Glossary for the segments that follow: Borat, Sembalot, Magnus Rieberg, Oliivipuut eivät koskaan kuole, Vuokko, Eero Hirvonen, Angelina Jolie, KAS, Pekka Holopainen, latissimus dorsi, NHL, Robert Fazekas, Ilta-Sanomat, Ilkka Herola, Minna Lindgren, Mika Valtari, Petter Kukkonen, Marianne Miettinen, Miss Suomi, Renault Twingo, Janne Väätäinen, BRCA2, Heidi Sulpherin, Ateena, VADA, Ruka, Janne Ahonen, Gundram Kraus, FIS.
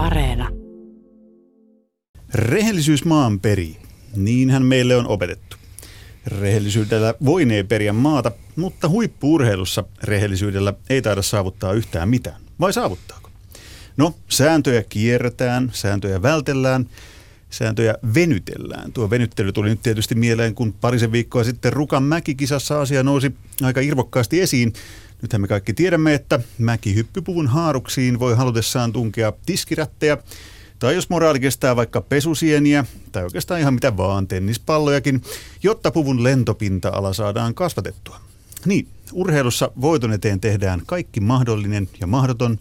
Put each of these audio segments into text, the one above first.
Areena. Rehellisyys maan perii. Niinhän meille on opetettu. Rehellisyydellä voinee periä maata, mutta huippu-urheilussa rehellisyydellä ei taida saavuttaa yhtään mitään. Vai saavuttaako? No, sääntöjä kierretään, sääntöjä vältellään, sääntöjä venytellään. Tuo venyttely tuli nyt tietysti mieleen, kun parisen viikkoa sitten Rukan mäkikisassa asia nousi aika irvokkaasti esiin. Nythän me kaikki tiedämme, että mäkihyppypuvun haaruksiin voi halutessaan tunkea tiskirättejä, tai jos moraali kestää vaikka pesusieniä, tai oikeastaan ihan mitä vaan, tennispallojakin, jotta puvun lentopinta-ala saadaan kasvatettua. Niin, urheilussa voiton eteen tehdään kaikki mahdollinen ja mahdoton,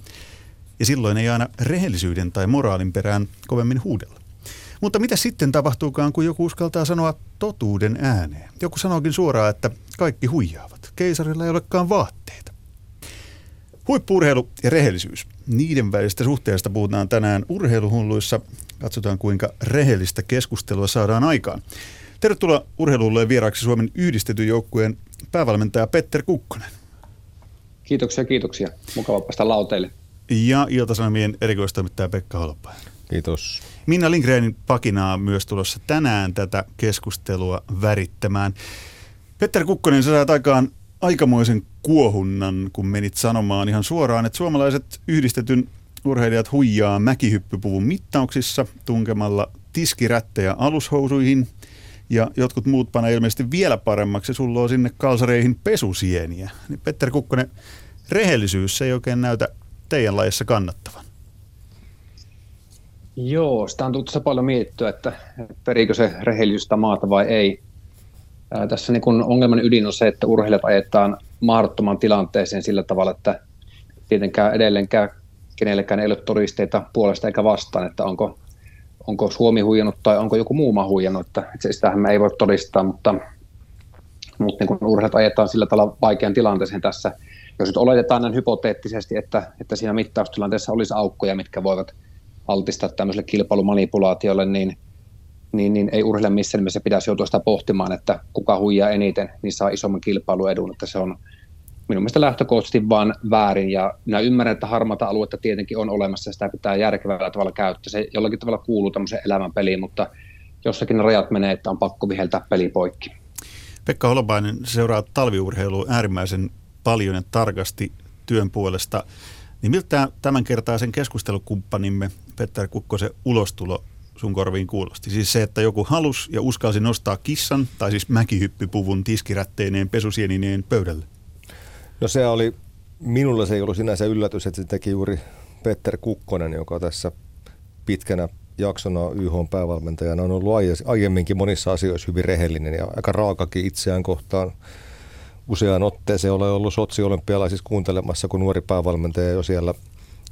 ja silloin ei aina rehellisyyden tai moraalin perään kovemmin huudella. Mutta mitä sitten tapahtuukaan, kun joku uskaltaa sanoa totuuden ääneen? Joku sanookin suoraan, että kaikki huijaavat. Keisarilla ei olekaan vaatteita. Huippu-urheilu ja rehellisyys. Niiden välistä suhteesta puhutaan tänään urheiluhulluissa. Katsotaan, kuinka rehellistä keskustelua saadaan aikaan. Tervetuloa urheilulle vieraaksi Suomen yhdistetyn joukkueen päävalmentaja Petter Kukkonen. Kiitoksia. Mukava päästä lauteille. Ja Ilta-Sanomien erikoistoimittaja Pekka Holopainen. Kiitos. Minna Lindgrenin pakinaa myös tulossa tänään tätä keskustelua värittämään. Petter Kukkonen, sä saat aikaan aikamoisen kuohunnan, kun menit sanomaan ihan suoraan, että suomalaiset yhdistetyn urheilijat huijaa mäkihyppypuvun mittauksissa tunkemalla tiskirättejä alushousuihin ja jotkut muut panee ilmeisesti vielä paremmaksi sulloo sinne kalsareihin pesusieniä. Niin Petter Kukkonen, rehellisyys se ei oikein näytä teidän lajissa kannattavan. Joo, sitä on tullut paljon mietittyä, että periikö se rehellisyystä maata vai ei. Tässä niin kun ongelman ydin on se, että urheilijat ajetaan mahdottoman tilanteeseen sillä tavalla, että tietenkään edelleenkään kenellekään ei ole todisteita puolesta eikä vastaan, että onko Suomi huijannut tai onko joku muu maa huijannut. Sitähän me ei voi todistaa, mutta niin kun urheilijat ajetaan sillä tavalla vaikean tilanteeseen tässä. Jos nyt oletetaan näin hypoteettisesti, että siinä mittaustilanteessa olisi aukkoja, mitkä voivat altistaa tämmöiselle kilpailumanipulaatiolle, niin ei urheilla missään nimessä pitäisi joutua sitä pohtimaan, että kuka huijaa eniten, niin saa isomman kilpailuedun, että se on minun mielestä lähtökohtaisesti vaan väärin, ja minä ymmärrän, että harmaata aluetta tietenkin on olemassa, ja sitä pitää järkevällä tavalla käyttää, se jollakin tavalla kuuluu tämmöiseen elämän peliin, mutta jossakin ne rajat menee, että on pakko viheltää peli poikki. Pekka Holopainen, seuraa talviurheilua äärimmäisen paljon ja tarkasti työn puolesta, niin miltä tämän kertaisen keskustelukumppanimme Petter Kukkosen ulostulo sun korviin kuulosti? Siis se, että joku halusi ja uskalsi nostaa kissan, tai siis mäkihyppypuvun tiskirätteineen, pesusienineen pöydälle. No se oli, minulla se ei ollut sinänsä yllätys, että se teki juuri Petter Kukkonen, joka tässä pitkänä jaksona YH:n päävalmentajana on ollut aiemminkin monissa asioissa hyvin rehellinen ja aika raakakin itseään kohtaan. Useaan otteeseen olen ollut Sotsi-olympialaisissa kuuntelemassa, kun nuori päävalmentaja jo siellä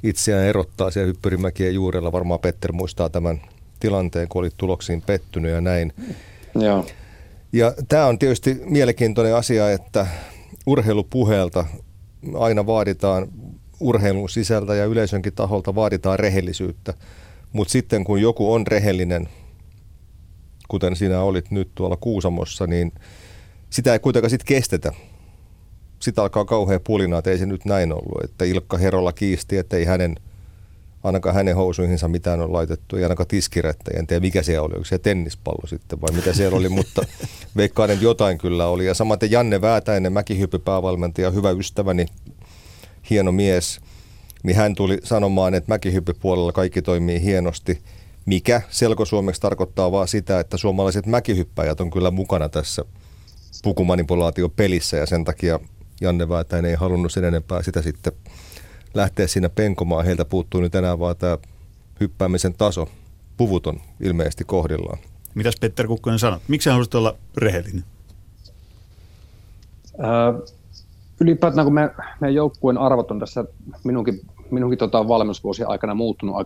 itseään erottaa siellä hyppyrimäkien juurella. Varmaan Petter muistaa tämän tilanteen, kun oli tuloksiin pettynyt ja näin. Joo. Ja tämä on tietysti mielenkiintoinen asia, että urheilupuheelta aina vaaditaan urheilun sisältä ja yleisönkin taholta vaaditaan rehellisyyttä. Mutta sitten kun joku on rehellinen, kuten sinä olit nyt tuolla Kuusamossa, niin sitä ei kuitenkaan sitten kestetä. Sitä alkaa kauhea pulinaa, että ei se nyt näin ollut. Että Ilkka Herola kiisti, että ei ainakaan hänen housuihinsa mitään on laitettu, ei ainakaan tiskirättäjä. En tiedä mikä siellä oli, onko se tennispallo sitten vai mitä siellä oli, mutta veikkaan, että jotain kyllä oli. Ja samaten Janne Väätäinen, mäkihyppypäävalmentaja, hyvä ystäväni, hieno mies, niin hän tuli sanomaan, että mäkihyppypuolella kaikki toimii hienosti, mikä selkosuomeksi tarkoittaa vaan sitä, että suomalaiset mäkihyppäjät on kyllä mukana tässä pukumanipulaatio pelissä ja sen takia Janne Väätäinen ei halunnut sen enempää sitä sitten lähteä siinä penkomaan. Heiltä puuttuu nyt enää vaan tämä hyppäämisen taso. Puvut on ilmeisesti kohdillaan. Mitäs Petter Kukkonen sanoi? Miksi haluaisit olla rehellinen? Ylipäätään kun meidän joukkueen arvot on tässä minunkin valmennusvuosien aikana muuttunut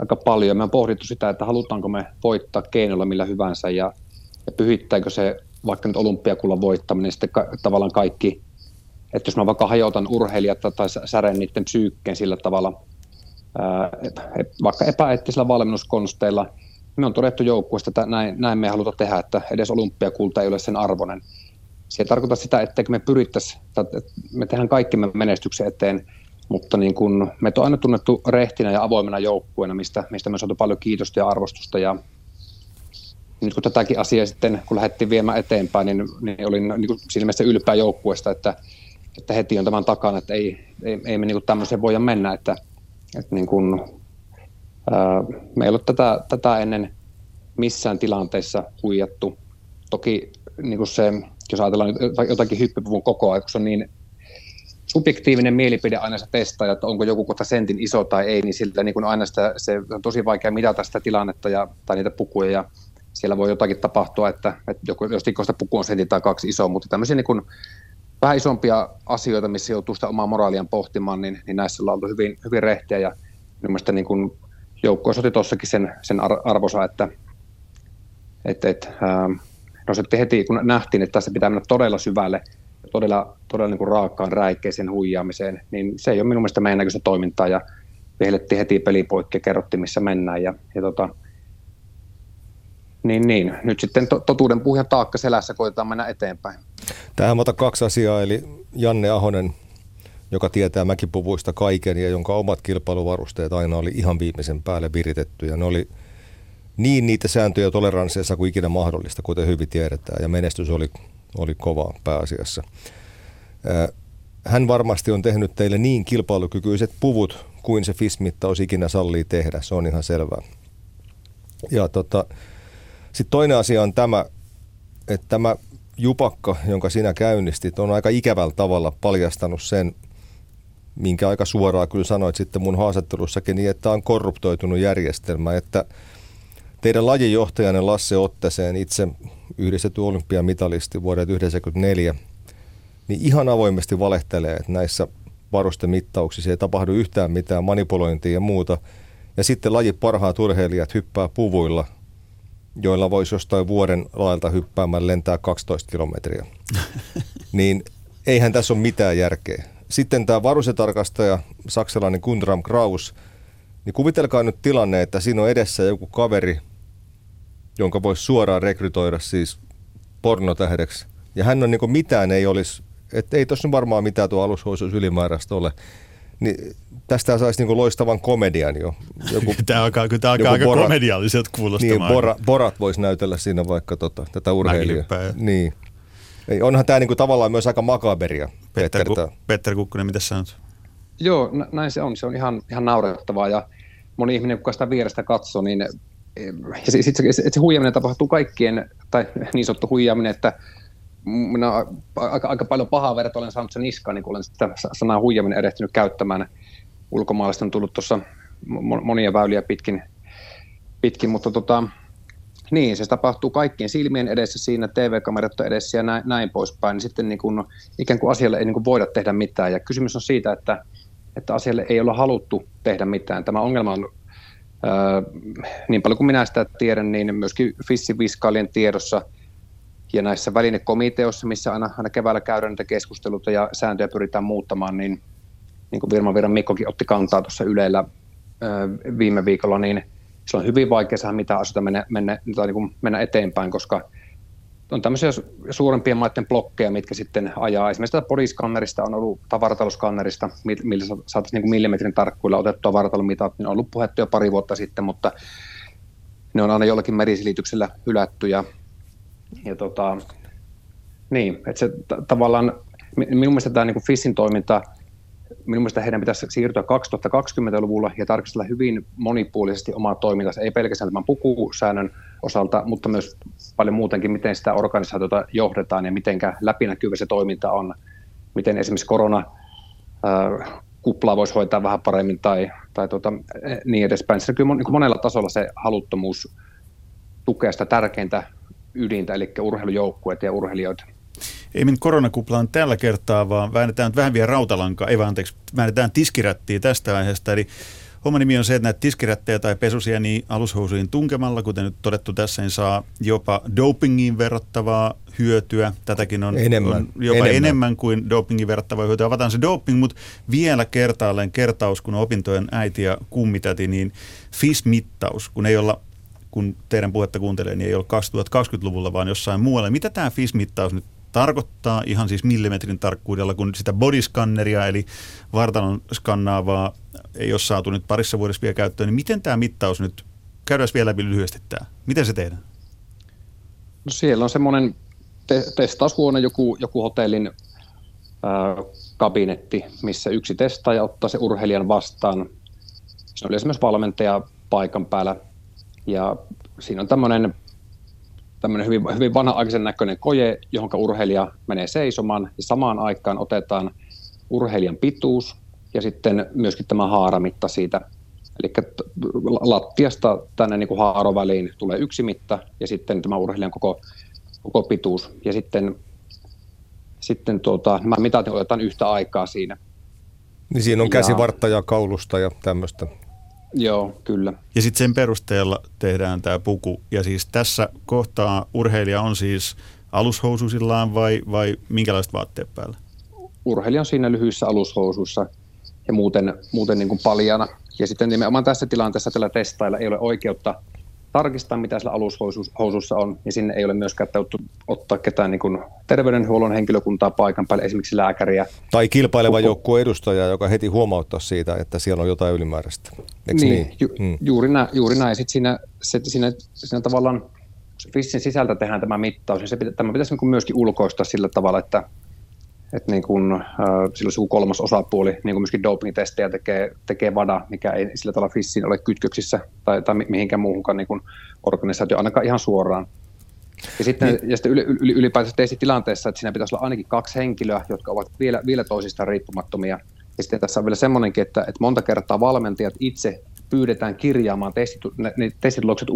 aika paljon. Me on pohdittu sitä, että halutaanko me voittaa keinoilla millä hyvänsä ja pyhittääkö se vaikka nyt olympiakullan voittaminen, niin sitten tavallaan kaikki, että jos mä vaikka hajotan urheilijat tai särän niiden psyykkeen sillä tavalla, vaikka epäeettisillä valmennuskonsteilla, me on todettu joukkueesta, että näin me ei haluta tehdä, että edes olympiakulta ei ole sen arvoinen. Se ei tarkoita sitä, etteikö me pyrittäisiin, me tehdään kaikki menestyksen eteen, Mutta niin kun, me on aina tunnettu rehtinä ja avoimena joukkueena, mistä me on saatu paljon kiitosta ja arvostusta. Ja nyt kun tätäkin asiaa sitten, kun lähdettiin viemään eteenpäin, niin olin niin siinä mielessä ylpeä joukkueesta, että heti on tämän takana, että ei me niin tämmöiseen voida mennä. Että niin kun, me ei ole tätä ennen missään tilanteessa huijattu. Toki niin se, jos ajatellaan jotakin hyppipuvun kokoa, kun se on niin subjektiivinen mielipide aina se testaa, että onko joku kohta sentin iso tai ei, niin sillä niin aina sitä, se on tosi vaikea mitata sitä tilannetta tai niitä pukuja. Ja siellä voi jotakin tapahtua, että jos tikkoista puku on sentin tai kaksi isoa, mutta tämmöisiä niin vähän isompia asioita, missä joutuu sitä omaa moraaliaan pohtimaan, niin näissä ollaan ollut hyvin rehtiä. Ja mielestäni niin joukko osoitti tuossakin sen arvonsa, no sitten heti kun nähtiin, että tässä pitää mennä todella syvälle, todella niin kuin raakaan räikeeseen huijaamiseen, niin se ei ole minun mielestä meidän näköistä toimintaa, ja vihellettiin heti pelipoikki ja kerrottiin, missä mennään. Niin. Nyt sitten totuuden puhjan taakka selässä koitetaan mennä eteenpäin. Tähän otan kaksi asiaa, eli Janne Ahonen, joka tietää mäkipuvuista kaiken ja jonka omat kilpailuvarusteet aina oli ihan viimeisen päälle viritetty, ja ne oli niin niitä sääntöjä toleransseissa kuin ikinä mahdollista, kuten hyvin tiedetään, ja menestys oli kova pääasiassa. Hän varmasti on tehnyt teille niin kilpailukykyiset puvut kuin se FIS-mittaus ikinä sallii tehdä, se on ihan selvää. Ja sitten toinen asia on tämä, että tämä jupakka, jonka sinä käynnistit, on aika ikävällä tavalla paljastanut sen, minkä aika suoraan kyllä sanoit sitten mun haastattelussakin, niin että on korruptoitunut järjestelmä, että teidän lajinjohtajanne Lasse Ottasen, itse yhdistetty olympiamitalisti vuodelta 1994, niin ihan avoimesti valehtelee, että näissä varustemittauksissa ei tapahdu yhtään mitään manipulointia ja muuta. Ja sitten lajin parhaat urheilijat hyppää puvuilla, joilla voisi jostain vuoden laelta hyppäämään lentää 12 kilometriä. Niin eihän tässä ole mitään järkeä. Sitten tämä varustetarkastaja, saksalainen Gundram Kraus, niin kuvitelkaa nyt tilanne, että siinä on edessä joku kaveri, jonka voisi suoraan rekrytoida siis pornotähdeksi. Ja hän on niin kuin mitään ei olisi, että ei tossa varmaan mitään tuo alushousuus ylimääräistä ole. Niin tästä saisi niin kuin loistavan komedian jo. Tämä alkaa aika komedialliset kuulostamaan. Niin, borat voisi näytellä siinä vaikka tätä urheilijaa. Niin. Onhan tämä niin kuin tavallaan myös aika makaberia. Petter Kukkonen, mitä sanot? Joo, näin se on. Se on ihan naurettavaa, ja moni ihminen, kuka sitä vierestä katsoo, niin se huijaaminen tapahtuu kaikkien, tai niin sanottu huijaaminen, että minä aika paljon pahaa verta olen saanut sen niskaan, niin kun olen sitä sanaa huijaaminen erehtynyt käyttämään. Ulkomaalaisten on tullut tuossa monia väyliä pitkin mutta niin, se tapahtuu kaikkien silmien edessä siinä, TV-kameroiden edessä ja näin poispäin. Sitten niin kun, ikään kuin asialle ei niin kun voida tehdä mitään, ja kysymys on siitä, että asialle ei ole haluttu tehdä mitään. Tämä ongelma on, niin paljon kuin minä sitä tiedän, niin myöskin FISin viskaalien tiedossa ja näissä välinekomiteoissa, missä aina keväällä käydään näitä keskusteluita ja sääntöjä pyritään muuttamaan, niin kuin Virman Mikkokin otti kantaa tuossa Ylellä viime viikolla, niin se on hyvin vaikea saada mitään asioita mennä eteenpäin, koska on tämmöisiä suurempien maiden blokkeja, mitkä sitten ajaa. Esimerkiksi tätä bodyskannerista on ollut, tai vartaloskannerista, millä saataisiin millimetrin tarkkuilla otettua vartalomitat, niin on ollut puhetta jo pari vuotta sitten, mutta ne on aina jollakin merisilityksellä hylätty. Niin, että se tavallaan, minun mielestä tämä niin FISin toiminta, minun mielestä heidän pitäisi siirtyä 2020-luvulla ja tarkastella hyvin monipuolisesti omaa toimintaa, ei pelkästään tämän pukusäännön osalta, mutta myös paljon muutenkin, miten sitä organisaatiota johdetaan ja miten läpinäkyvä se toiminta on, miten esimerkiksi koronakuplaa voisi hoitaa vähän paremmin tai niin edespäin. Se on kyllä monella tasolla se haluttomuus tukea sitä tärkeintä ydintä, eli urheilujoukkueita ja urheilijoita. Ei mennä koronakuplaan tällä kertaa, vaan väännetään vähän vielä rautalankaa, väännetään tiskirättiä tästä aiheesta. Eli homman nimi on se, että näitä tiskirättejä tai pesusia niin alushousuihin tunkemalla, kuten nyt todettu tässä, niin saa jopa dopingiin verrattavaa hyötyä. Tätäkin on enemmän kuin dopingiin verrattavaa hyötyä. Avataan se doping, mutta vielä kertaalleen kertaus, kun opintojen äiti ja kummitäti, niin FIS-mittaus, kun teidän puhetta kuuntelee, niin ei ole 2020-luvulla, vaan jossain muualla. Mitä tämä FIS-mittaus nyt tarkoittaa ihan siis millimetrin tarkkuudella, kun sitä bodyskanneria eli vartalon skannaavaa ei ole saatu nyt parissa vuodessa vielä käyttöön, niin miten tämä mittaus nyt, käydään vielä lyhyesti tämä, miten se tehdään? No siellä on semmoinen testaushuone, joku hotellin kabinetti, missä yksi testaaja ottaa se urheilijan vastaan. Se oli esimerkiksi valmentaja paikan päällä ja siinä on tämmöinen hyvin vanha-aikaisen näköinen koje, johon urheilija menee seisomaan ja samaan aikaan otetaan urheilijan pituus ja sitten myöskin tämä haaramitta siitä. Eli lattiasta tänne niin kuin haaroväliin tulee yksi mitta ja sitten tämä urheilijan koko pituus ja sitten nämä mitat otetaan yhtä aikaa siinä. Niin siinä on käsivartta ja kaulusta ja tämmöistä. Joo, kyllä. Ja sitten sen perusteella tehdään tämä puku. Ja siis tässä kohtaa urheilija on siis alushousuisillaan vai minkälaiset vaatteet päällä? Urheilija on siinä lyhyissä alushousuissa ja muuten niin kuin paljana. Ja sitten nimenomaan tässä tilanteessa tällä testailla ei ole oikeutta tarkistaa, mitä sillä alushousussa on. Ja sinne ei ole myöskään ottaa ketään niin kuin terveydenhuollon henkilökuntaa paikan päälle, esimerkiksi lääkäriä. Tai kilpaileva joukkueen edustaja, joka heti huomauttaa siitä, että siellä on jotain ylimääräistä. Eiks niin? Juuri näin. Sitten siinä tavallaan FISin sisältä tehdään tämä mittaus. Ja tämä pitäisi myöskin ulkoistaa sillä tavalla, että niin kun, sillä olisi joku kolmas osapuoli, niin kuin myöskin doping-testejä tekee VADA, mikä ei sillä tavalla FISiin ole kytköksissä tai mihinkään muuhunkaan niin organisaatioon, ainakaan ihan suoraan. Ja sitten, niin. Ja sitten ylipäätään testitilanteessa, että siinä pitäisi olla ainakin kaksi henkilöä, jotka ovat vielä toisistaan riippumattomia. Ja sitten tässä on vielä semmoinenkin, että monta kertaa valmentajat itse pyydetään kirjaamaan testitulokset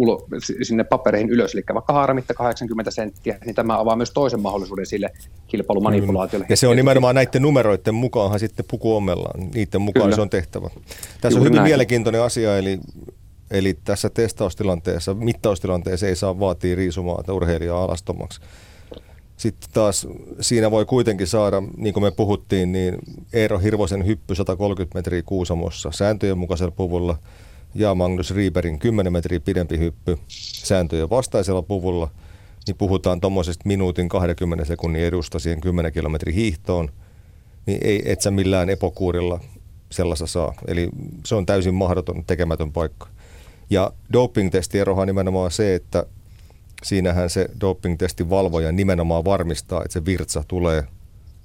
sinne papereihin ylös, eli vaikka haaramitta 80 senttiä, niin tämä avaa myös toisen mahdollisuuden sille kilpailumanipulaatiolle. Ja se on nimenomaan näiden numeroiden mukaanhan sitten puku ommellaan, niiden mukaan Kyllä. Se on tehtävä. Tässä on hyvin mielenkiintoinen asia, eli tässä testaustilanteessa, mittaustilanteessa ei saa vaatia riisumaa tai urheilijaa alastomaksi. Sitten taas siinä voi kuitenkin saada, niin kuin me puhuttiin, niin Eero Hirvosen hyppy 130 metriä Kuusamossa sääntöjen mukaisella puvulla ja Magnus Riebergin 10 metriä pidempi hyppy sääntöjen vastaisella puvulla, niin puhutaan tuommoisesta minuutin 20 sekunnin edusta siihen 10 kilometrin hiihtoon, niin et sä millään epokuurilla sellaista saa. Eli se on täysin mahdoton, tekemätön paikka. Ja doping-testi eroaa nimenomaan se, että siinähän se doping-testin valvoja nimenomaan varmistaa, että se virtsa tulee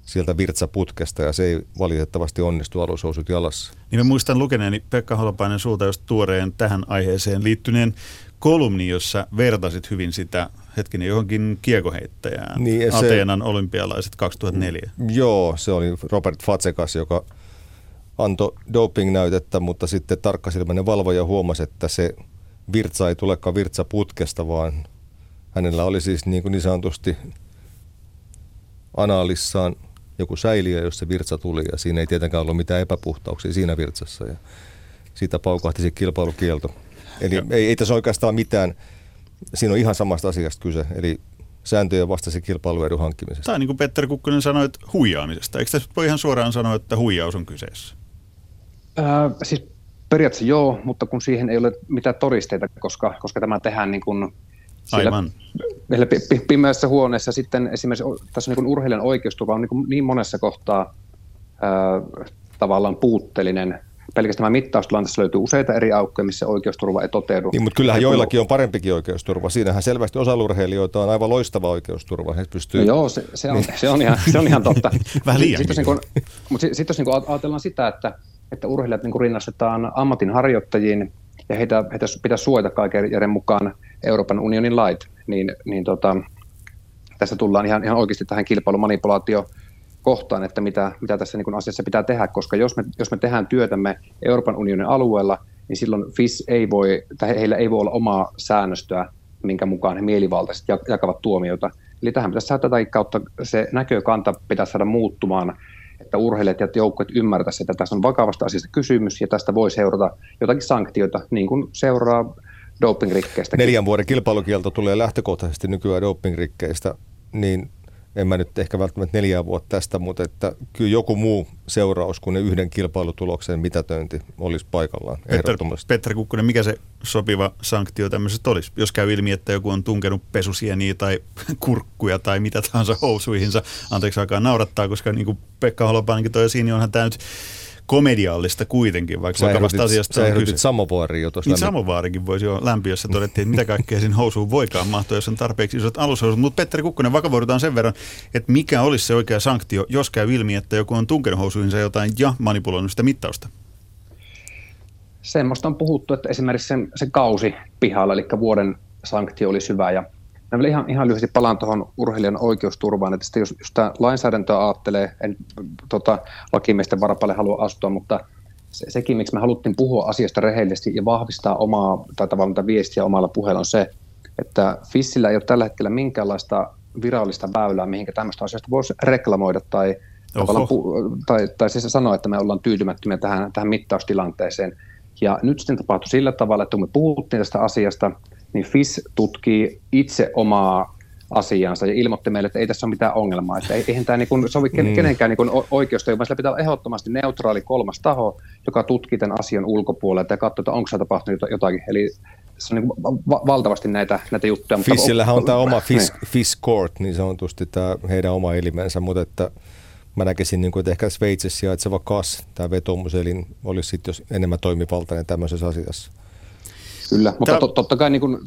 sieltä virtsaputkesta ja se ei valitettavasti onnistu alushousut jalassa. Niin mä muistan lukeneeni Pekka Holopainen sulta just tuoreen tähän aiheeseen liittyneen kolumni, jossa vertasit hyvin sitä johonkin kiekoheittäjään, niin Ateenan olympialaiset 2004. Joo, se oli Robert Fazekas, joka antoi doping-näytettä, mutta sitten tarkkasilmäinen valvoja huomasi, että se virtsa ei tulekaan virtsaputkesta, vaan hänellä oli siis niin sanotusti analissaan joku säiliö, jossa virtsa tuli ja siinä ei tietenkään ollut mitään epäpuhtauksia siinä virtsassa ja siitä paukahti se kilpailukielto. Eli ei tässä oikeastaan mitään, siinä on ihan samasta asiasta kyse, eli sääntöjen vastaisi kilpailuedun hankkimisesta. Tai niin kuin Petter Kukkonen sanoi, että huijaamisesta. Eikö tässä voi ihan suoraan sanoa, että huijaus on kyseessä? Siis periaatteessa joo, mutta kun siihen ei ole mitään todisteita, koska tämä tehdään niin kuin siellä pimeässä huoneessa sitten esimerkiksi tässä on niin urheilijan oikeusturva on niin monessa kohtaa tavallaan puutteellinen. Pelkästään tämä mittaustilanteessa löytyy useita eri aukkoja, missä oikeusturva ei toteudu. Niin, mutta kyllähän joillakin on parempikin oikeusturva. Siinähän selvästi osaurheilijoita on aivan loistava oikeusturva. He pystyy... No joo, se on ihan totta. Vähän liian. Mutta sitten jos niin ajatellaan sitä, että urheilijat niin rinnastetaan ammatinharjoittajiin, ja heitä pitää suojata kaiken järjen mukaan Euroopan unionin lait, niin tässä tullaan ihan oikeasti tähän kilpailumanipulaatiokohtaan, että mitä tässä niin kuin asiassa pitää tehdä, koska jos me tehdään työtämme Euroopan unionin alueella, niin silloin FIS ei voi, tai heillä ei voi olla omaa säännöstöä, minkä mukaan he mielivaltaiset jakavat tuomiota. Eli tähän pitäisi saada tätä kautta se näkökanta pitää saada muuttumaan, että urheilijat ja joukkueet ymmärtävät, että tässä on vakavasta asiasta kysymys ja tästä voi seurata jotakin sanktioita, niin kuin seuraa dopingrikkeistä. 4 vuoden kilpailukielto tulee lähtökohtaisesti nykyään dopingrikkeistä, niin en mä nyt ehkä välttämättä 4 vuotta tästä, mutta että kyllä joku muu seuraus kuin ne yhden kilpailutuloksen mitätöinti olisi paikallaan ehdottomasti. Petter Kukkonen, mikä se sopiva sanktio tämmöisestä olisi? Jos käy ilmi, että joku on tunkenut pesusieniä tai kurkkuja tai mitä tahansa housuihinsa, anteeksi alkaa naurattaa, koska niin kuin Pekka Holopainenkin toi esiin, niin onhan tämä nyt komediallista kuitenkin, vaikka vakavasta asiasta on kyse. Sä ehdotit samovaaria jo tuossa. Niin samovaarikin voisi jo lämpiössä todettiin, että mitä kaikkea siinä housuun voikaan mahtua, jos on tarpeeksi isot alushousut. Mutta Petteri Kukkonen, vakavoidutaan sen verran, että mikä olisi se oikea sanktio, jos käy ilmi, että joku on tunkenut housuihinsa jotain ja manipuloinut sitä mittausta? Semmoista on puhuttu, että esimerkiksi se kausi pihalla, eli vuoden sanktio oli hyvä. Ja mä vielä ihan lyhyesti palaan tuohon urheilijan oikeusturvaan, että jos tämä lainsäädäntöä ajattelee, en lakimiesten varpaille halua astua, mutta sekin, miksi me haluttiin puhua asiasta rehellisesti ja vahvistaa omaa tai tavallaan viestiä omalla puheella on se, että FISillä ei ole tällä hetkellä minkäänlaista virallista väylää, mihinkä tämmöistä asiasta voisi reklamoida tai siis sanoa, että me ollaan tyytymättömiä tähän mittaustilanteeseen. Ja nyt sitten tapahtui sillä tavalla, että kun me puhuttiin tästä asiasta, niin FIS tutkii itse omaa asiansa ja ilmoitti meille, että ei tässä ole mitään ongelmaa. Että eihän tämä niin sovi kenenkään niin oikeusta, vaan sillä pitää olla ehdottomasti neutraali kolmas taho, joka tutkii tämän asian ulkopuolelta ja katsoo, että onko se tapahtunut jotakin. Eli se on niin valtavasti näitä juttuja. FISillähän on tämä oma FIS Court, niin se on tietysti tämä heidän oma elimensä, mutta että mä näkisin, niin kuin, että ehkä Sveitsissä sijaitseva KAS, tämä vetoomuselin, olisi sitten jos enemmän toimivaltainen tämmöisessä asiassa. Kyllä, mutta totta kai niin kuin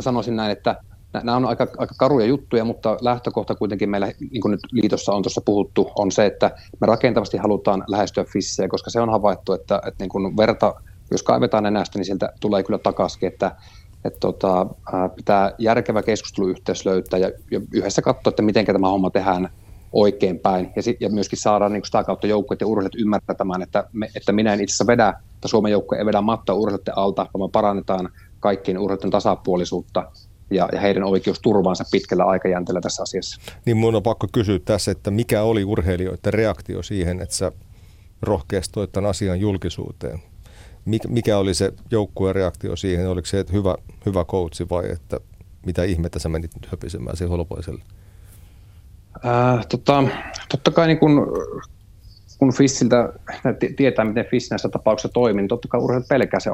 sanoisin näin, että nämä on aika karuja juttuja, mutta lähtökohta kuitenkin meillä, niin kuin nyt liitossa on tuossa puhuttu, on se, että me rakentavasti halutaan lähestyä FISiä, koska se on havaittu, että niin kuin verta, jos kaivetaan nenästä, niin sieltä tulee kyllä takaisin, että pitää järkevä keskusteluyhteys löytää ja yhdessä katsoa, että miten tämä homma tehdään oikein päin. Ja myöskin saadaan niin sitä kautta joukkueet ja urheilijat ymmärtää tämän, että minä en itse asiassa Suomen joukkue ei vedä mattoa urheilijoiden alta, vaan me parannetaan kaikkien urheilijoiden tasapuolisuutta ja heidän oikeusturvaansa pitkällä aikajänteellä tässä asiassa. Niin minun on pakko kysyä tässä, että mikä oli urheilijoiden reaktio siihen, että sä rohkeasti toit tämän asian julkisuuteen? Mikä oli se joukkueen reaktio siihen? Oliko se, että hyvä coachi vai että mitä ihmettä sä menit nyt höpisemään siihen Holopaiselle? Totta kai niin kun FISiltä tietää, miten FIS näissä tapauksissa toimii, niin totta kai urheilijat pelkää sen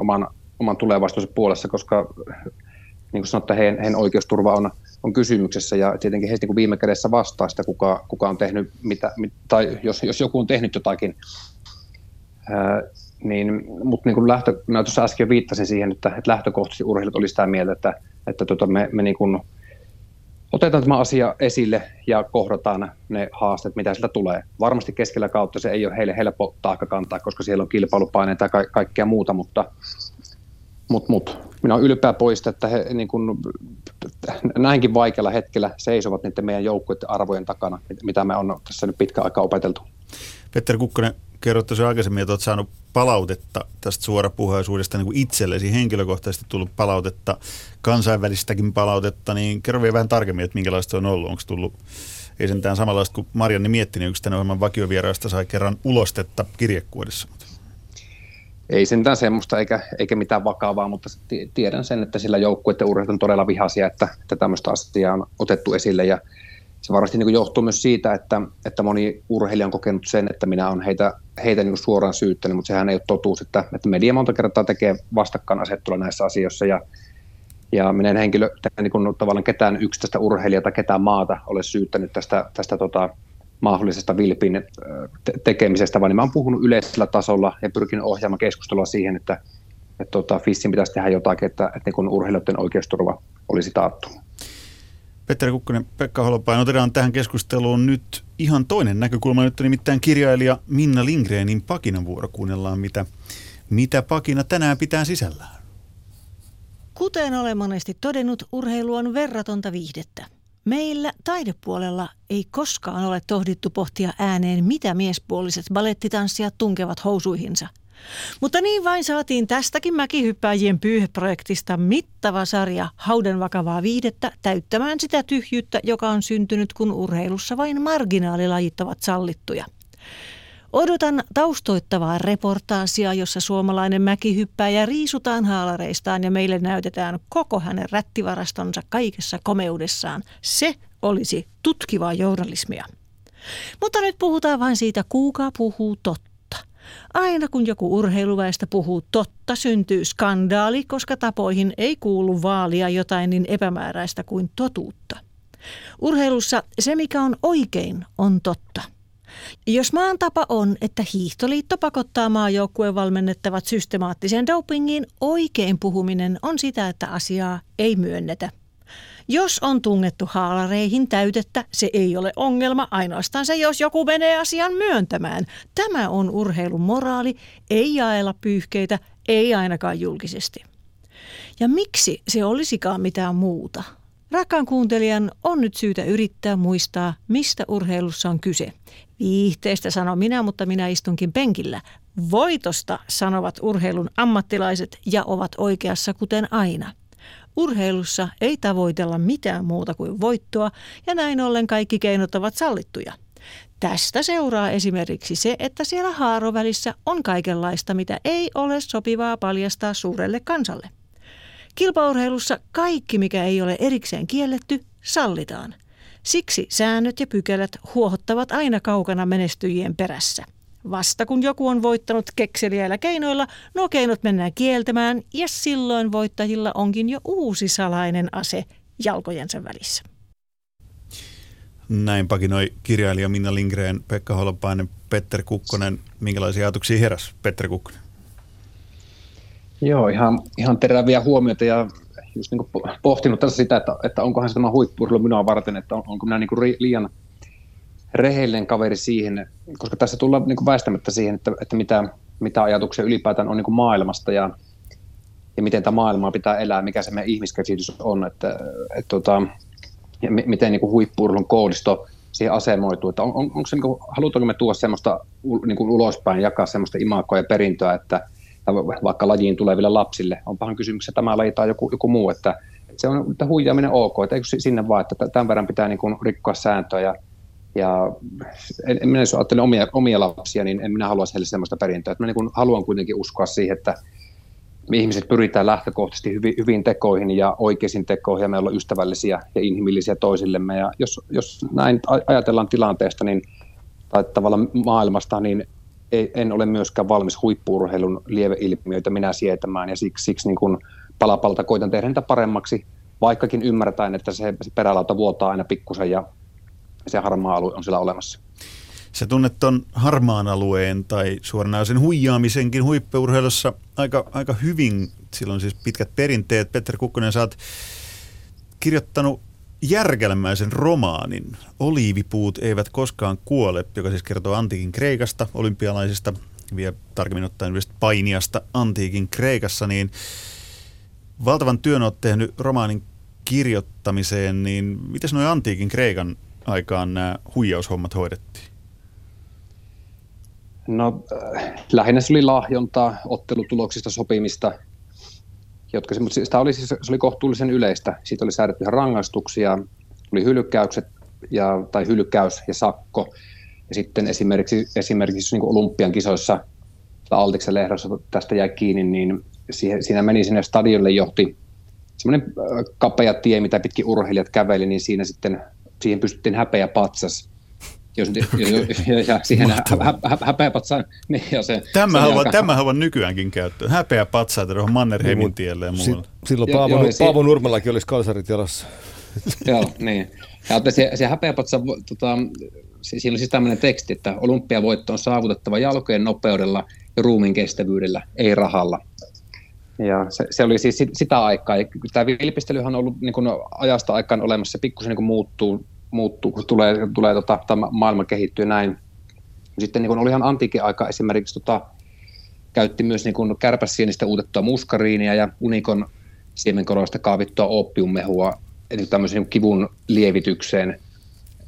oman tulevaisuutensa puolessa, koska niin kuin sanottu, heidän oikeusturva on kysymyksessä ja tietenkin heistä niin viime kädessä vastaa sitä, kuka on tehnyt mitä, tai jos joku on tehnyt jotakin. Mutta niin kuin tuossa äsken viittasin siihen, että lähtökohtaisesti urheilijat oli sitä mieltä, että me niin kuin otetaan tämä asia esille ja kohdataan ne haasteet, mitä sieltä tulee. Varmasti keskellä kautta se ei ole heille helppo taakka kantaa, koska siellä on kilpailupaineita ja kaikkea muuta, mutta minä olen ylpeä poista, että he niin kuin näinkin vaikealla hetkellä seisovat niiden meidän joukkueiden arvojen takana, mitä me on tässä nyt pitkä aikaa opeteltu. Petter Kukkonen, kerroit tosiaan aikaisemmin, että olet saanut palautetta tästä suorapuheisuudesta niin kuin itsellesi henkilökohtaisesti tullut palautetta, kansainvälistäkin palautetta, niin kerro vielä vähän tarkemmin, että minkälaista se on ollut. Onko tullut, ei sentään samanlaista kuin Marianne Miettinen, yksi tämän ohjelman vakiovieraista sai kerran ulostetta kirjekuoressa. Ei sentään semmoista eikä mitään vakavaa, mutta tiedän sen, että sillä joukkueiden urheilijat on todella vihaisia, että tämmöistä asiaa on otettu esille ja se varmasti niin kuin johtuu myös siitä, että moni urheilija on kokenut sen, että minä olen heitä niin kuin suoraan syyttänyt, mutta sehän ei ole totuus, että media monta kertaa tekee vastakkainasettelua näissä asioissa ja minä en niin kuin tavallaan ketään yksittäistä urheilijaa tai ketään maata ole syyttänyt tästä mahdollisesta vilpin tekemisestä, vaan minä olen puhunut yleisellä tasolla ja pyrkinyt ohjaamaan keskustelua siihen, että FISin pitäisi tehdä jotakin, että niin kuin urheilijoiden oikeusturva olisi taattu. Petteri Kukkonen, Pekka Holopainen, otetaan tähän keskusteluun nyt ihan toinen näkökulma. Nyt on nimittäin kirjailija Minna Lindgrenin pakinavuoro. Kuunnellaan, mitä pakina tänään pitää sisällään. Kuten olen monesti todennut, urheilu on verratonta viihdettä. Meillä taidepuolella ei koskaan ole tohdittu pohtia ääneen, mitä miespuoliset balettitanssijat tunkevat housuihinsa. Mutta niin vain saatiin tästäkin mäkihyppääjien pyyheprojektista mittava sarja hauden vakavaa viihdettä täyttämään sitä tyhjyyttä, joka on syntynyt, kun urheilussa vain marginaalilajit ovat sallittuja. Odotan taustoittavaa reportaasia, jossa suomalainen mäkihyppääjä riisutaan haalareistaan ja meille näytetään koko hänen rättivarastonsa kaikessa komeudessaan. Se olisi tutkivaa journalismia. Mutta nyt puhutaan vain siitä, kuka puhuu totta. Aina kun joku urheiluväestä puhuu totta, syntyy skandaali, koska tapoihin ei kuulu vaalia jotain niin epämääräistä kuin totuutta. Urheilussa se, mikä on oikein, on totta. Jos maan tapa on, että hiihtoliitto pakottaa maajoukkueen valmennettavat systemaattiseen dopingiin, oikein puhuminen on sitä, että asiaa ei myönnetä. Jos on tungettu haalareihin täytettä, se ei ole ongelma, ainoastaan se, jos joku menee asian myöntämään. Tämä on urheilun moraali, ei jaella pyyhkeitä, ei ainakaan julkisesti. Ja miksi se olisikaan mitään muuta? Rakkaan kuuntelijan on nyt syytä yrittää muistaa, mistä urheilussa on kyse. Viihteestä sanon minä, mutta minä istunkin penkillä. Voitosta sanovat urheilun ammattilaiset ja ovat oikeassa kuten aina. Urheilussa ei tavoitella mitään muuta kuin voittoa ja näin ollen kaikki keinot ovat sallittuja. Tästä seuraa esimerkiksi se, että siellä haarovälissä on kaikenlaista, mitä ei ole sopivaa paljastaa suurelle kansalle. Kilpaurheilussa kaikki, mikä ei ole erikseen kielletty, sallitaan. Siksi säännöt ja pykälät huohottavat aina kaukana menestyjien perässä. Vasta kun joku on voittanut kekseliäillä keinoilla, nuo keinot mennään kieltämään ja silloin voittajilla onkin jo uusi salainen ase jalkojensa välissä. Näin pakinoi kirjailija Minna Lindgren, Pekka Holopainen, Petter Kukkonen. Minkälaisia ajatuksia heräsi Petter Kukkonen? Joo, ihan teräviä huomioita ja just niin kuin pohtinut tässä sitä, että onkohan se tämä huippu-urheilu minua varten, että onko minä niin kuin liian rehellinen kaveri siihen, koska tässä tullaan niin kuin väistämättä siihen, että mitä ajatuksia ylipäätään on niin kuin maailmasta ja miten tämä maailmaa pitää elää, mikä se meidän ihmiskäsitys on, ja miten niin kuin huippu-urheilun koodisto siihen asemoituu, että onko se, niin kuin, halutaanko me tuoda semmoista niin kuin ulospäin, jakaa semmoista imagoa ja perintöä, että vaikka lajiin tuleville lapsille, onpahan kysymyksessä tämä laji tai joku muu, että se on että huijaaminen ok, että eikö sinne vaan, että tämän verran pitää niin kuin rikkoa sääntöä ja minä jos ajattelen omia lapsia, niin en minä haluaisi heille sellaista perintöä, että minä niin kuin haluan kuitenkin uskoa siihen, että me ihmiset pyritään lähtökohtaisesti hyviin tekoihin ja oikeisiin tekoihin ja me ollaan ystävällisiä ja inhimillisiä toisillemme ja jos näin ajatellaan tilanteesta niin, tai tavallaan maailmasta, niin en ole myöskään valmis huippu-urheilun lieveilmiöitä minä sietämään ja siksi niin kuin palapalta koitan tehdä niitä paremmaksi, vaikkakin ymmärtäen, että se perälauta vuotaa aina pikkusen ja se harmaa alue on siellä olemassa. Sä tunnet ton harmaan alueen tai suoranaisen huijaamisenkin huippu-urheilussa aika hyvin. Silloin siis pitkät perinteet. Petter Kukkonen, sä oot kirjoittanut järkelmäisen romaanin Oliivipuut eivät koskaan kuole, joka siis kertoo antiikin Kreikasta, olympialaisista, vielä tarkemmin ottaen painiasta antiikin Kreikassa, niin valtavan työn olet tehnyt romaanin kirjoittamiseen, niin mitäs noin antiikin Kreikan aikaan nämä huijaushommat hoidettiin? No lähinnä se oli lahjontaa, ottelutuloksista sopimista. Se oli kohtuullisen yleistä. Siitä oli säädetty rangaistuksia, tuli hylkäys ja sakko. Ja sitten esimerkiksi niin Olympian kisoissa tai Altiksen lehdossa tästä jäi kiinni, niin siinä meni sinne stadionille johti semmoinen kapea tie, mitä pitkin urheilijat käveli, niin siinä sitten siihen pystyttiin häpeä patsas. Ja siihen häpeäpatsaan. Niin tämä haluan nykyäänkin käyttöön. Häpeäpatsaat tuohon Mannerheimin tielle ja muualle. Silloin Paavo Nurmellakin olisi kalsarit jalassa. Joo, niin. Ja se häpeäpatsa, siinä on siis tämmöinen teksti, että olympiavoitto on saavutettava jalkojen nopeudella ja ruumiin kestävyydellä, ei rahalla. Ja se oli siis sitä aikaa. Tämä vilpistelyhän on ollut niin kuin ajasta aikaan olemassa, pikkusen niin kuin muuttuu, kun tulee maailma kehittyy näin. Sitten niin kun olihan antiikin aika esimerkiksi käytti myös niin kun kärpässienistä uutettua muskariinia ja unikon siemenkoroista kaavittua oopiummehua eli tämmöisen niin kivun lievitykseen,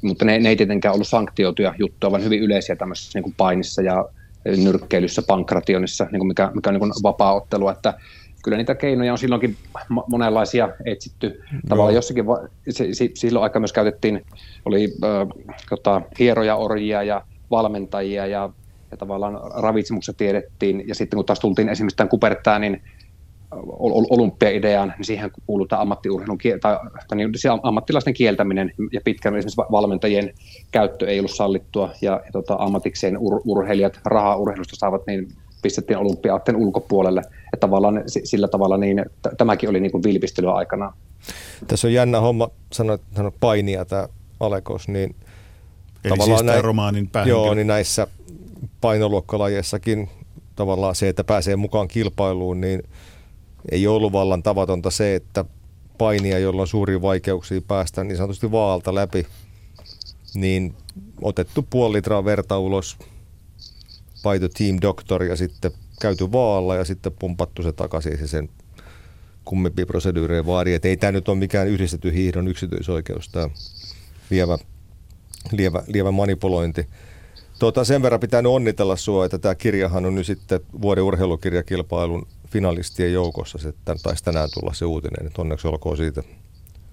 mutta ne ei tietenkään ollut sanktioituja juttuja, vaan hyvin yleisiä tämmöisessä niin kun painissa ja nyrkkeilyssä, pankrationissa, niin kun mikä on niin kun vapaa-ottelua, että kyllä niitä keinoja on silloinkin monenlaisia etsitty. Tavallaan jossakin silloin aikaa myös käytettiin, oli hieroja, orjia ja valmentajia ja tavallaan ravitsemuksessa tiedettiin. Ja sitten kun taas tultiin esimerkiksi tämän Kupertäänin olympiaideaan, niin siihen kuuluu tämä ammattiurheilun tai ammattilaisten kieltäminen ja pitkään esimerkiksi valmentajien käyttö ei ollut sallittua ja ammatikseen urheilijat rahaa urheilusta saavat, niin pistettiin olympiaatteen ulkopuolelle. Että tavallaan sillä tavalla niin tämäkin oli niin kuin vilpistelyä aikanaan. Tässä on jännä homma, sanoit painia tämä Alekos, niin eli tavallaan siis romaanin päähenkilö. Joo, niin näissä painoluokkalajeissakin tavallaan se, että pääsee mukaan kilpailuun, niin ei ollut vallan tavatonta se, että painia, jolla on suuria vaikeuksia päästä niin sanotusti vaalta läpi, niin otettu puoli litraa verta ulos, paitu Team Doctor ja sitten käyty vaalla ja sitten pumpattu se takaisin ja sen kummempia proseduureja vaadi. Että ei tämä nyt ole mikään yhdistetty hiihdon yksityisoikeus, tämä lievä manipulointi. Sen verran pitää nyt onnitella sinua, että tämä kirjahan on nyt sitten vuoden urheilukirjakilpailun finalistien joukossa. Taisi tänään tulla se uutinen, että onneksi olkoon siitä.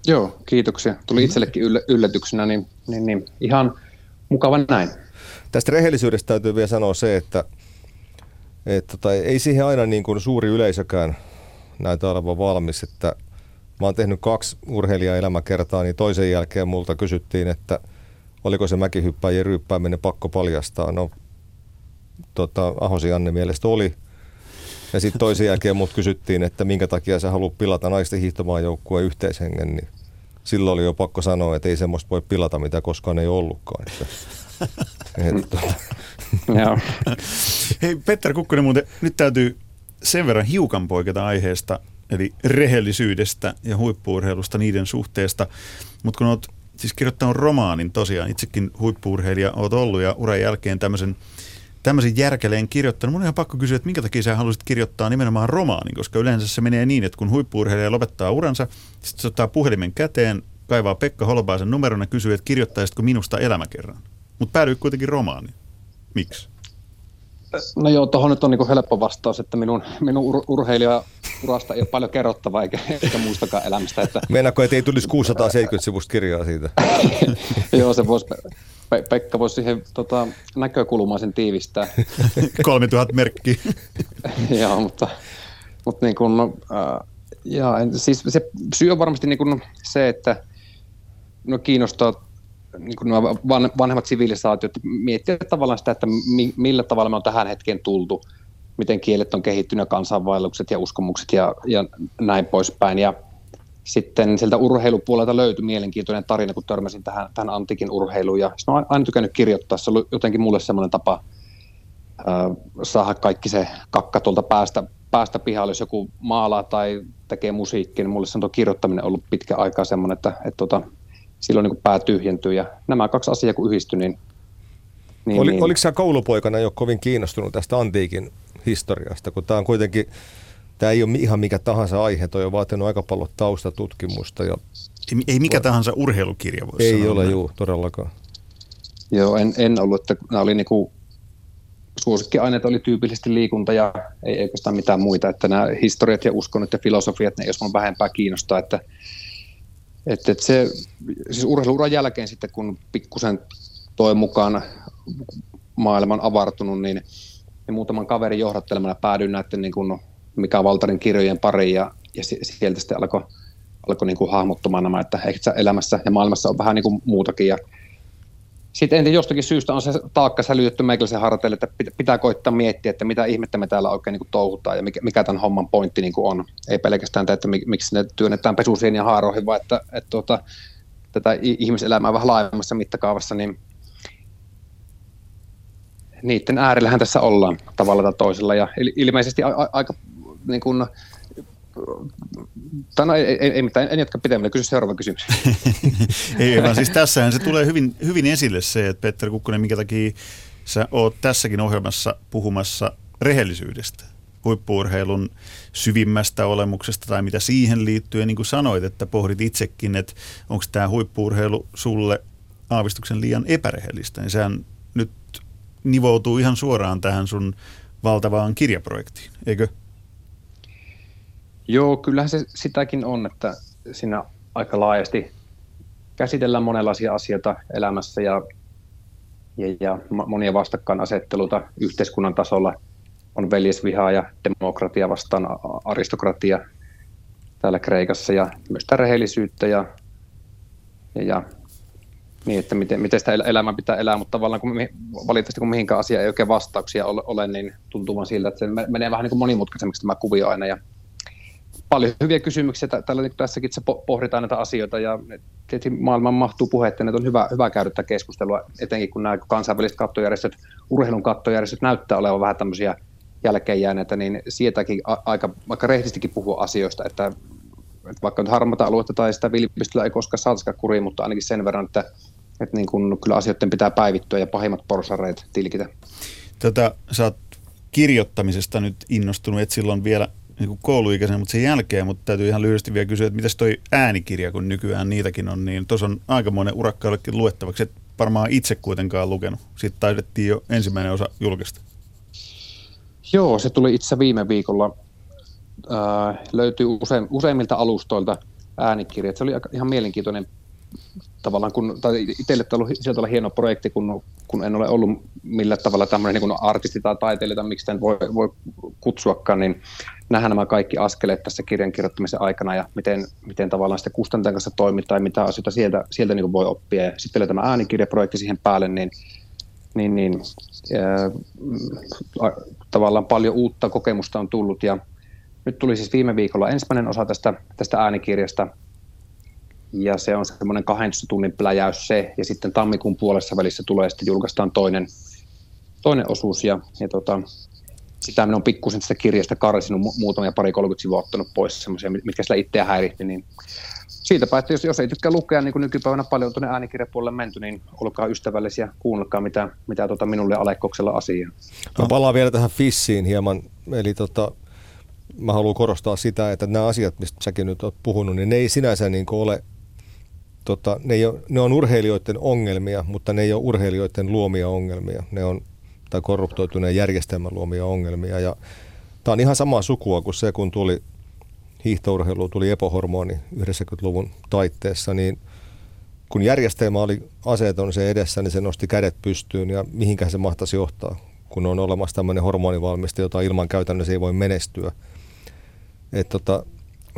Joo, kiitoksia. Tuli itsellekin yllätyksenä, niin ihan mukava näin. Tästä rehellisyydestä täytyy vielä sanoa se, että ei siihen aina niin kuin suuri yleisökään näytä olevan valmis. Että mä oon tehnyt 2 urheilijaelämäkertaa, niin toisen jälkeen multa kysyttiin, että oliko se mäkihyppääjien ryyppääminen pakko paljastaa. No, Ahosi Janne mielestä oli. Ja sitten toisen jälkeen mut kysyttiin, että minkä takia sä haluat pilata naisten hiihtomaajoukkueen yhteishengen, niin silloin oli jo pakko sanoa, että ei semmoista voi pilata, mitä koskaan ei ollutkaan. Hei Petter Kukkonen, muuten nyt täytyy sen verran hiukan poiketa aiheesta, eli rehellisyydestä ja huippu-urheilusta niiden suhteesta, mutta kun olet siis kirjoittanut romaanin tosiaan, itsekin huippu-urheilija olet ollut ja uran jälkeen tämmöisen järkeleen kirjoittanut. Mun on ihan pakko kysyä, että minkä takia sä halusit kirjoittaa nimenomaan romaanin, koska yleensä se menee niin, että kun huippu-urheilija lopettaa uransa, sitten se ottaa puhelimen käteen, kaivaa Pekka Holopaisen numeron ja kysyy, että kirjoittaisitko minusta elämäkerran. Mutta päädyit kuitenkin romaaniin. Miksi? No joo, tuohon nyt on niinku helppo vastaus, että minun urheilijaurasta ei ole paljon kerrottavaa eikä muistakaan elämästä. Että meinaako, että ei tulisi 670 sivusta kirjaa siitä? Joo, se voisi. Pekka voisi siihen näkökulmaan sen tiivistää. 3000 merkkiä. Joo, mutta niin kun, siis se syy on varmasti niin kun se, että no kiinnostaa niin kun nämä vanhemmat sivilisaatiot miettiä tavallaan sitä, että millä tavalla me on tähän hetkeen tultu, miten kielet on kehittynyt, kansainvaellukset ja uskomukset ja näin poispäin. Ja sitten sieltä urheilupuolelta löytyi mielenkiintoinen tarina, kun törmäsin tähän antiikin urheiluun. Ja sitten olen aina tykännyt kirjoittaa. Se oli jotenkin mulle semmoinen tapa saada kaikki se kakka tuolta päästä pihalle. Jos joku maalaa tai tekee musiikkia, niin mulle se on tuo kirjoittaminen ollut pitkä aikaa semmoinen, että silloin niin pää tyhjentyy. Ja nämä 2 asiaa kun yhdistyi, niin Oliko sinä koulupoikana jo kovin kiinnostunut tästä antiikin historiasta, kun tämä on kuitenkin... Tämä ei ole ihan mikä tahansa aihe, toi on vaatinut aika paljon taustatutkimusta. Ja ei mikä tahansa urheilukirja voi sanoa. Ei ole, juu, todellakaan. Joo, en ollut, että nämä oli niinku, suosikkiaineet oli tyypillisesti liikunta ja ei oikeastaan mitään muita, että nämä historiat ja uskonnot ja filosofiat, ne ei olisi vähempää kiinnostaa, että se, siis urheiluuran jälkeen sitten, kun pikkusen toi mukaan maailma on avartunut, niin muutaman kaverin johdattelemana päädyin näiden niin kuin Mika Valtarin kirjojen pariin ja sieltä sitten alkoi niin kuin hahmottumaan nämä, että ehkä elämässä ja maailmassa on vähän niin kuin muutakin. Ja sitten entä jostakin syystä on se taakka sälytetty meikäläisen harteille, että pitää koittaa miettiä, että mitä ihmettä me täällä oikein niin kuin touhutaan ja mikä tämän homman pointti niin kuin on. Ei pelkästään tämä, että miksi ne työnnetään pesusieniä ja haaroihin, vaan että tätä ihmiselämää vähän laajemmassa mittakaavassa, niin niiden äärillähän tässä ollaan tavalla tai toisella. Ja ilmeisesti aika... Niin kun, en jatka pitemmälle, kysy seuraava kysymys. Ei vaan, siis tässähän se tulee hyvin, hyvin esille se, että Petter Kukkonen, minkä takia sä oot tässäkin ohjelmassa puhumassa rehellisyydestä, huippu-urheilun syvimmästä olemuksesta tai mitä siihen liittyy. Niin kuin sanoit, että pohdit itsekin, että onko tämä huippu-urheilu sulle aavistuksen liian epärehellistä, niin sehän nyt nivoutuu ihan suoraan tähän sun valtavaan kirjaprojektiin, eikö? Joo, kyllähän se sitäkin on, että siinä aika laajasti käsitellään monenlaisia asioita elämässä ja monia vastakkainasetteluita yhteiskunnan tasolla, on veljesvihaa ja demokratia vastaan aristokratia täällä Kreikassa ja myös tämä rehellisyyttä ja niin, että miten sitä elämää pitää elää, mutta tavallaan valitettavasti kun mihinkään asiaan ei oikein vastauksia ole, niin tuntuu vaan siltä, että se menee vähän niin kuin monimutkaisemmaksi tämä kuvio aina. Ja paljon hyviä kysymyksiä, täällä niin tässäkin se pohditaan näitä asioita ja tietysti maailman mahtuu puhetta ja on hyvä käydä tätä keskustelua, etenkin kun nämä kansainväliset kattojärjestöt, urheilun kattojärjestöt näyttää olevan vähän tämmöisiä jälkeenjääneitä, niin sieltäkin vaikka rehdistikin puhua asioista, että vaikka nyt harmata aluetta tai sitä vilpistelyä ei koskaan saataisikaan kuriin, mutta ainakin sen verran, että niin kun kyllä asioiden pitää päivittyä ja pahimmat porsareet tilkitä. Sä oot kirjoittamisesta nyt innostunut, et silloin vielä niin kouluikäisenä, mutta sen jälkeen, mutta täytyy ihan lyhyesti vielä kysyä, että mitäs toi äänikirja, kun nykyään niitäkin on, niin tuossa on aikamoinen urakka jollekin luettavaksi, et varmaan itse kuitenkaan lukenut. Siitä taidettiin jo ensimmäinen osa julkista. Joo, se tuli itse viime viikolla. Löytyy useimmilta alustoilta äänikirjat. Se oli ihan mielenkiintoinen tavallaan, tai itselle on ollut sieltä hieno projekti, kun en ole ollut millään tavalla tämmöinen niin artisti tai taiteilija, tai miksi tämän voi kutsuakaan, niin nähdään nämä kaikki askeleet tässä kirjan kirjoittamisen aikana ja miten tavallaan sitä kustantajan kanssa toimitaan ja mitä asioita sieltä niin voi oppia. Ja sitten oli tämä äänikirjaprojekti siihen päälle, tavallaan paljon uutta kokemusta on tullut ja nyt tuli siis viime viikolla ensimmäinen osa tästä äänikirjasta ja se on semmoinen 2 tunnin pläjäys se ja sitten tammikuun puolessa välissä tulee sitten julkaistaan toinen osuus ja sitä minä olen pikkuisen tästä kirjasta karsinut muutamia pari 30 sivua ottanut pois semmoisia, mitkä sillä itseä häiritti, niin siitäpä, että jos ei tykkää lukea niin kuin nykypäivänä paljon tuonne äänikirjapuolelle menty, niin olkaa ystävällisiä, kuunnelkaa mitä minulle Alekkoksella asiaa. Mä palaan vielä tähän FISiin hieman, eli mä haluan korostaa sitä, että nämä asiat, mistä säkin nyt olet puhunut, niin ne ei sinänsä niin kuin ole, ne on urheilijoiden ongelmia, mutta ne ei ole urheilijoiden luomia ongelmia. Ne on tai korruptoituneen järjestelmän luomia ongelmia. Ja tämä on ihan samaa sukua kuin se, kun tuli hiihtourheiluun, tuli epohormoni 90-luvun taitteessa, niin kun järjestelmä oli aseton sen edessä, niin se nosti kädet pystyyn ja mihinkään se mahtaisi johtaa, kun on olemassa tämmöinen hormonivalmiste, jota ilman käytännössä ei voi menestyä.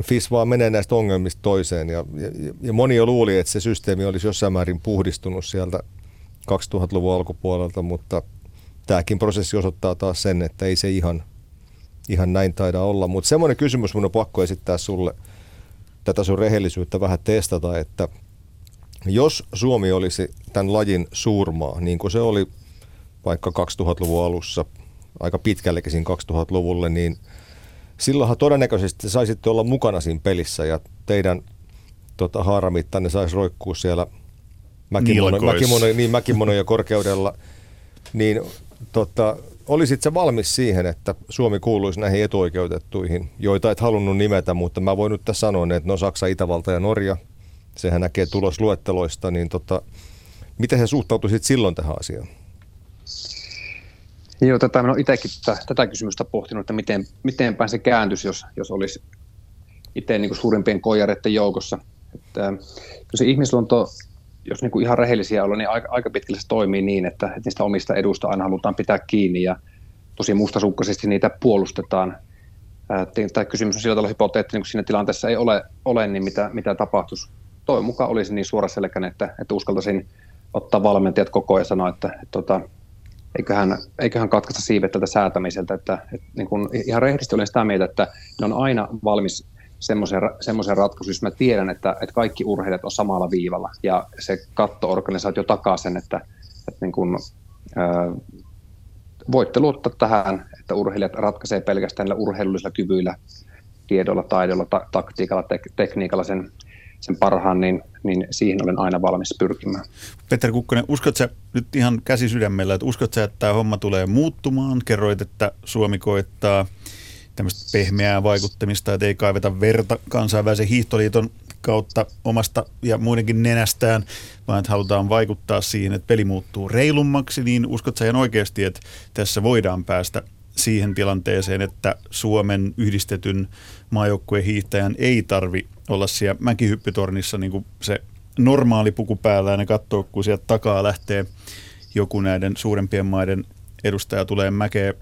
FIS vaan menee näistä ongelmista toiseen ja moni jo luuli, että se systeemi olisi jossain määrin puhdistunut sieltä 2000-luvun alkupuolelta, mutta tämäkin prosessi osoittaa taas sen, että ei se ihan näin taida olla. Mutta semmoinen kysymys mun on pakko esittää sulle, tätä sun rehellisyyttä vähän testata, että jos Suomi olisi tämän lajin suurmaa, niin kuin se oli vaikka 2000-luvun alussa, aika pitkällekin siinä 2000-luvulle, niin silloinhan todennäköisesti saisitte olla mukana siinä pelissä ja teidän haaramittanne saisi roikkuu siellä mäkimonoja korkeudella. Niin, olisit sä valmis siihen, että Suomi kuuluisi näihin etuoikeutettuihin, joita et halunnut nimetä, mutta mä voin nyt tässä sanoa, että no Saksa, Itävalta ja Norja, sehän näkee tulosluetteloista, niin miten sä suhtautuisit silloin tähän asiaan? Joo, minä olen itsekin tätä kysymystä pohtinut, että mitenpä se kääntyisi, jos olisi itse niin kuin suurimpien koijareiden joukossa. Että, se ihmisluonto, jos niin kuin ihan rehellisiä ollaan, niin aika pitkälle se toimii niin, että niistä omista edusta aina halutaan pitää kiinni ja tosi mustasukkaisesti niitä puolustetaan. Tämä kysymys on sillä tavalla hypoteettinen, kun siinä tilanteessa ei ole niin mitä tapahtuisi. Toivon mukaan olisi niin suoraselkäinen, että uskaltaisin ottaa valmentajat koko ajan ja sanoa, että eiköhän katkaista siivet tältä säätämiseltä. Että niin kun ihan rehellisesti olen sitä mieltä, että ne on aina valmis semmoisen ratkaisun, jos mä tiedän, että kaikki urheilijat on samalla viivalla. Ja se katto-organisaatio takaa sen, että niin kun, voitte luottaa tähän, että urheilijat ratkaisee pelkästään urheilullisilla kyvyillä, tiedolla, taidolla, taktiikalla, tekniikalla sen parhaan, niin siihen olen aina valmis pyrkimään. Petter Kukkonen, uskotko sä nyt ihan käsi sydämellä, että uskotko sä, että tämä homma tulee muuttumaan? Kerroit, että Suomi koettaa tämmöistä pehmeää vaikuttamista, että ei kaiveta verta kansainvälisen hiihtoliiton kautta omasta ja muidenkin nenästään, vaan että halutaan vaikuttaa siihen, että peli muuttuu reilummaksi, niin uskotko sä ihan oikeasti, että tässä voidaan päästä siihen tilanteeseen, että Suomen yhdistetyn maajoukkueen hiihtäjän ei tarvi olla siellä mäkihyppytornissa niin kuin se normaali puku päällä ja ne katsoo, kun sieltä takaa lähtee joku näiden suurempien maiden edustaja tulee mäkeä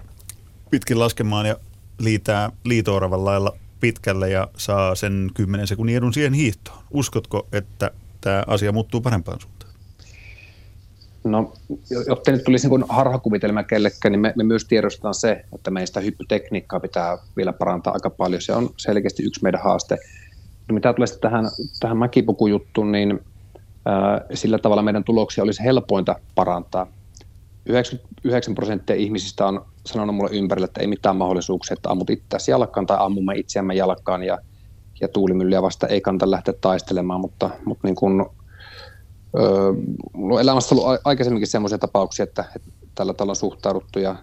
pitkin laskemaan ja liitää liito-oravan lailla pitkälle ja saa sen 10 sekunnin edun siihen hiihtoon. Uskotko, että tämä asia muuttuu parempaan suuntaan? No, jotta nyt tulisi niin harhakuvitelma kellekään, niin me myös tiedostetaan se, että meistä hyppytekniikkaa pitää vielä parantaa aika paljon. Se on selkeästi yksi meidän haaste. Mitä tulee sitten tähän mäkipukujuttuun, niin sillä tavalla meidän tuloksia olisi helpointa parantaa. 99% ihmisistä on sanonut mulle ympärillä, että ei mitään mahdollisuuksia, että ammut itseäsi jalkaan tai ammumme itseämme jalkaan ja tuulimyllyä vasta ei kannata lähteä taistelemaan, mutta niin kun, elämässä on ollut aikaisemminkin sellaisia tapauksia, että tällä tavalla on suhtauduttu ja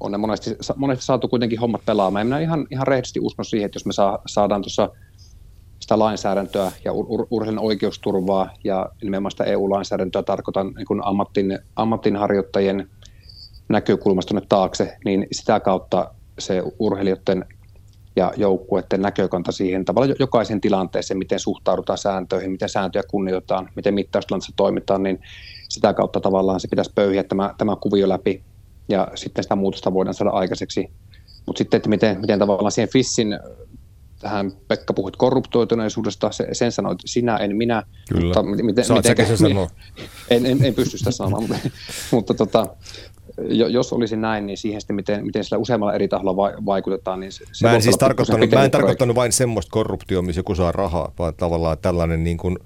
on ne monesti saatu kuitenkin hommat pelaamaan. Minä ihan rehellisesti uskon siihen, että jos me saadaan tuossa sitä lainsäädäntöä ja urheilun oikeusturvaa ja nimenomaan sitä EU-lainsäädäntöä tarkoitan niin kuin ammattinharjoittajien näkökulmasta tuonne taakse, niin sitä kautta se urheilijoiden ja joukkueiden näkökanta siihen tavallaan jokaisen tilanteeseen, miten suhtaudutaan sääntöihin, miten sääntöjä kunnioitetaan, miten mittaustilanteessa toimitaan, niin sitä kautta tavallaan se pitäisi pöyhiä tämä kuvio läpi ja sitten sitä muutosta voidaan saada aikaiseksi. Mutta sitten, että miten tavallaan siihen FISin tähän Pekka puhuit korruptoituneisuudesta, sen sanoit sinä, en minä. Kyllä, mutta saatko se sanoa? En pysty sitä sanomaan, mutta jos olisi näin, niin siihen sitten miten sillä useammalla eri taholla vaikutetaan. Niin se mä en siis tarkoittanut vain semmoista korruptioon, missä joku saa rahaa, vaan tavallaan tällainen niin kuin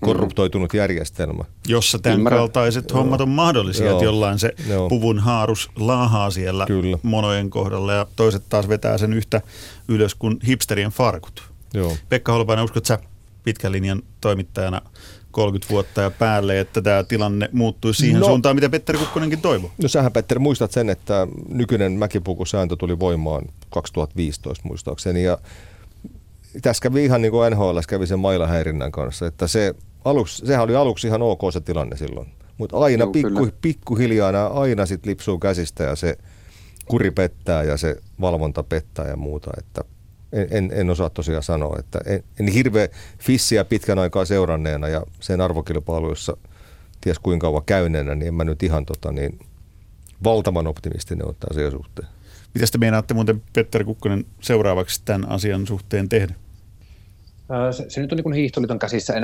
korruptoitunut järjestelmä. Jossa tämän kaltaiset hommat on mahdollisia, että jollain se puvun haarus laahaa siellä monojen kohdalla ja toiset taas vetää sen yhtä ylös kuin hipsterien farkut. Joo. Pekka Holopainen, uskotko sä pitkän linjan toimittajana 30 vuotta ja päälle, että tämä tilanne muuttuisi siihen suuntaan, mitä Petter Kukkonenkin toivoi? No sähän, Petter, muistat sen, että nykyinen mäkipukusääntö tuli voimaan 2015 muistaakseni ja tässä kävi ihan niin kuin NHL kävi sen mailahäirinnän kanssa, että sehän oli aluksi ihan ok se tilanne silloin, mutta aina pikkuhiljaa aina sit lipsuu käsistä ja se kuri pettää ja se valvonta pettää ja muuta, että en osaa tosiaan sanoa, että en hirveä FISiä pitkän aikaa seuranneena ja sen arvokilpailuissa ties kuinka kauan käyneenä, niin en mä nyt ihan valtavan optimistinen ole tämän asian suhteen. Mitä te meinaatte muuten, Petter Kukkonen, seuraavaksi tämän asian suhteen tehdä? Se nyt on niin hiihtoliiton käsissä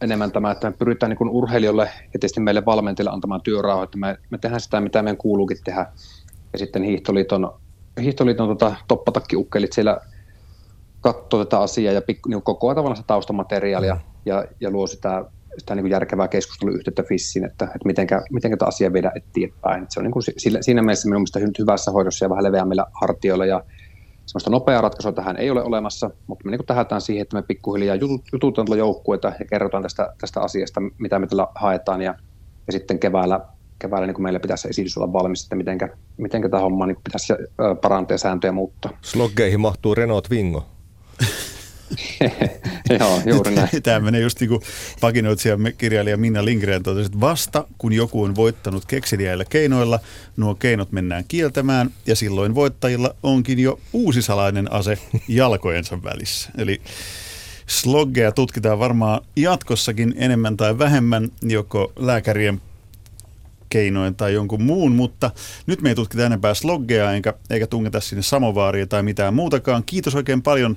enemmän tämä, että me pyritään niin urheilijoille ja tietysti meille valmentajille antamaan työrauhaa, että me tehdään sitä, mitä meidän kuuluukin tehdä. Ja sitten hiihtoliiton toppatakkiukkelit siellä katsoo tätä asiaa ja niin kokoaa tavallaan sitä taustamateriaalia ja luo sitä niin järkevää keskusteluyhteyttä FISiin, että mitenkä tämä asia viedään eteenpäin. Että se on niin kuin siinä mielessä minun mielestä hyvässä hoidossa ja vähän leveämmillä hartioilla ja sellaista nopeaa ratkaisua tähän ei ole olemassa, mutta me niin tähdätään siihen, että me pikkuhiljaa jututaan tuolla joukkueita ja kerrotaan tästä asiasta, mitä me tällä haetaan ja sitten keväällä niin meillä pitäisi esitys olla valmis, että mitenkä tämä homma niin pitäisi parantaa ja sääntöjä muuttaa. Sloggeihin mahtuu Renault Twingo. Joo, juuri näin. Tämä menee just niin kuin pakinoitsijamme kirjailija Minna Lindgren totesi, että vasta kun joku on voittanut kekseliäillä keinoilla, nuo keinot mennään kieltämään ja silloin voittajilla onkin jo uusi salainen ase jalkojensa välissä. Eli sloggeja tutkitaan varmaan jatkossakin enemmän tai vähemmän joko lääkärien keinoin tai jonkun muun, mutta nyt me ei tutkita enempää sloggeja eikä tungeta sinne samovaaria tai mitään muutakaan. Kiitos oikein paljon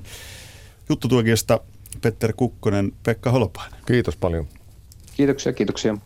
juttutuokiosta Petter Kukkonen, Pekka Holopainen. Kiitos paljon. Kiitoksia.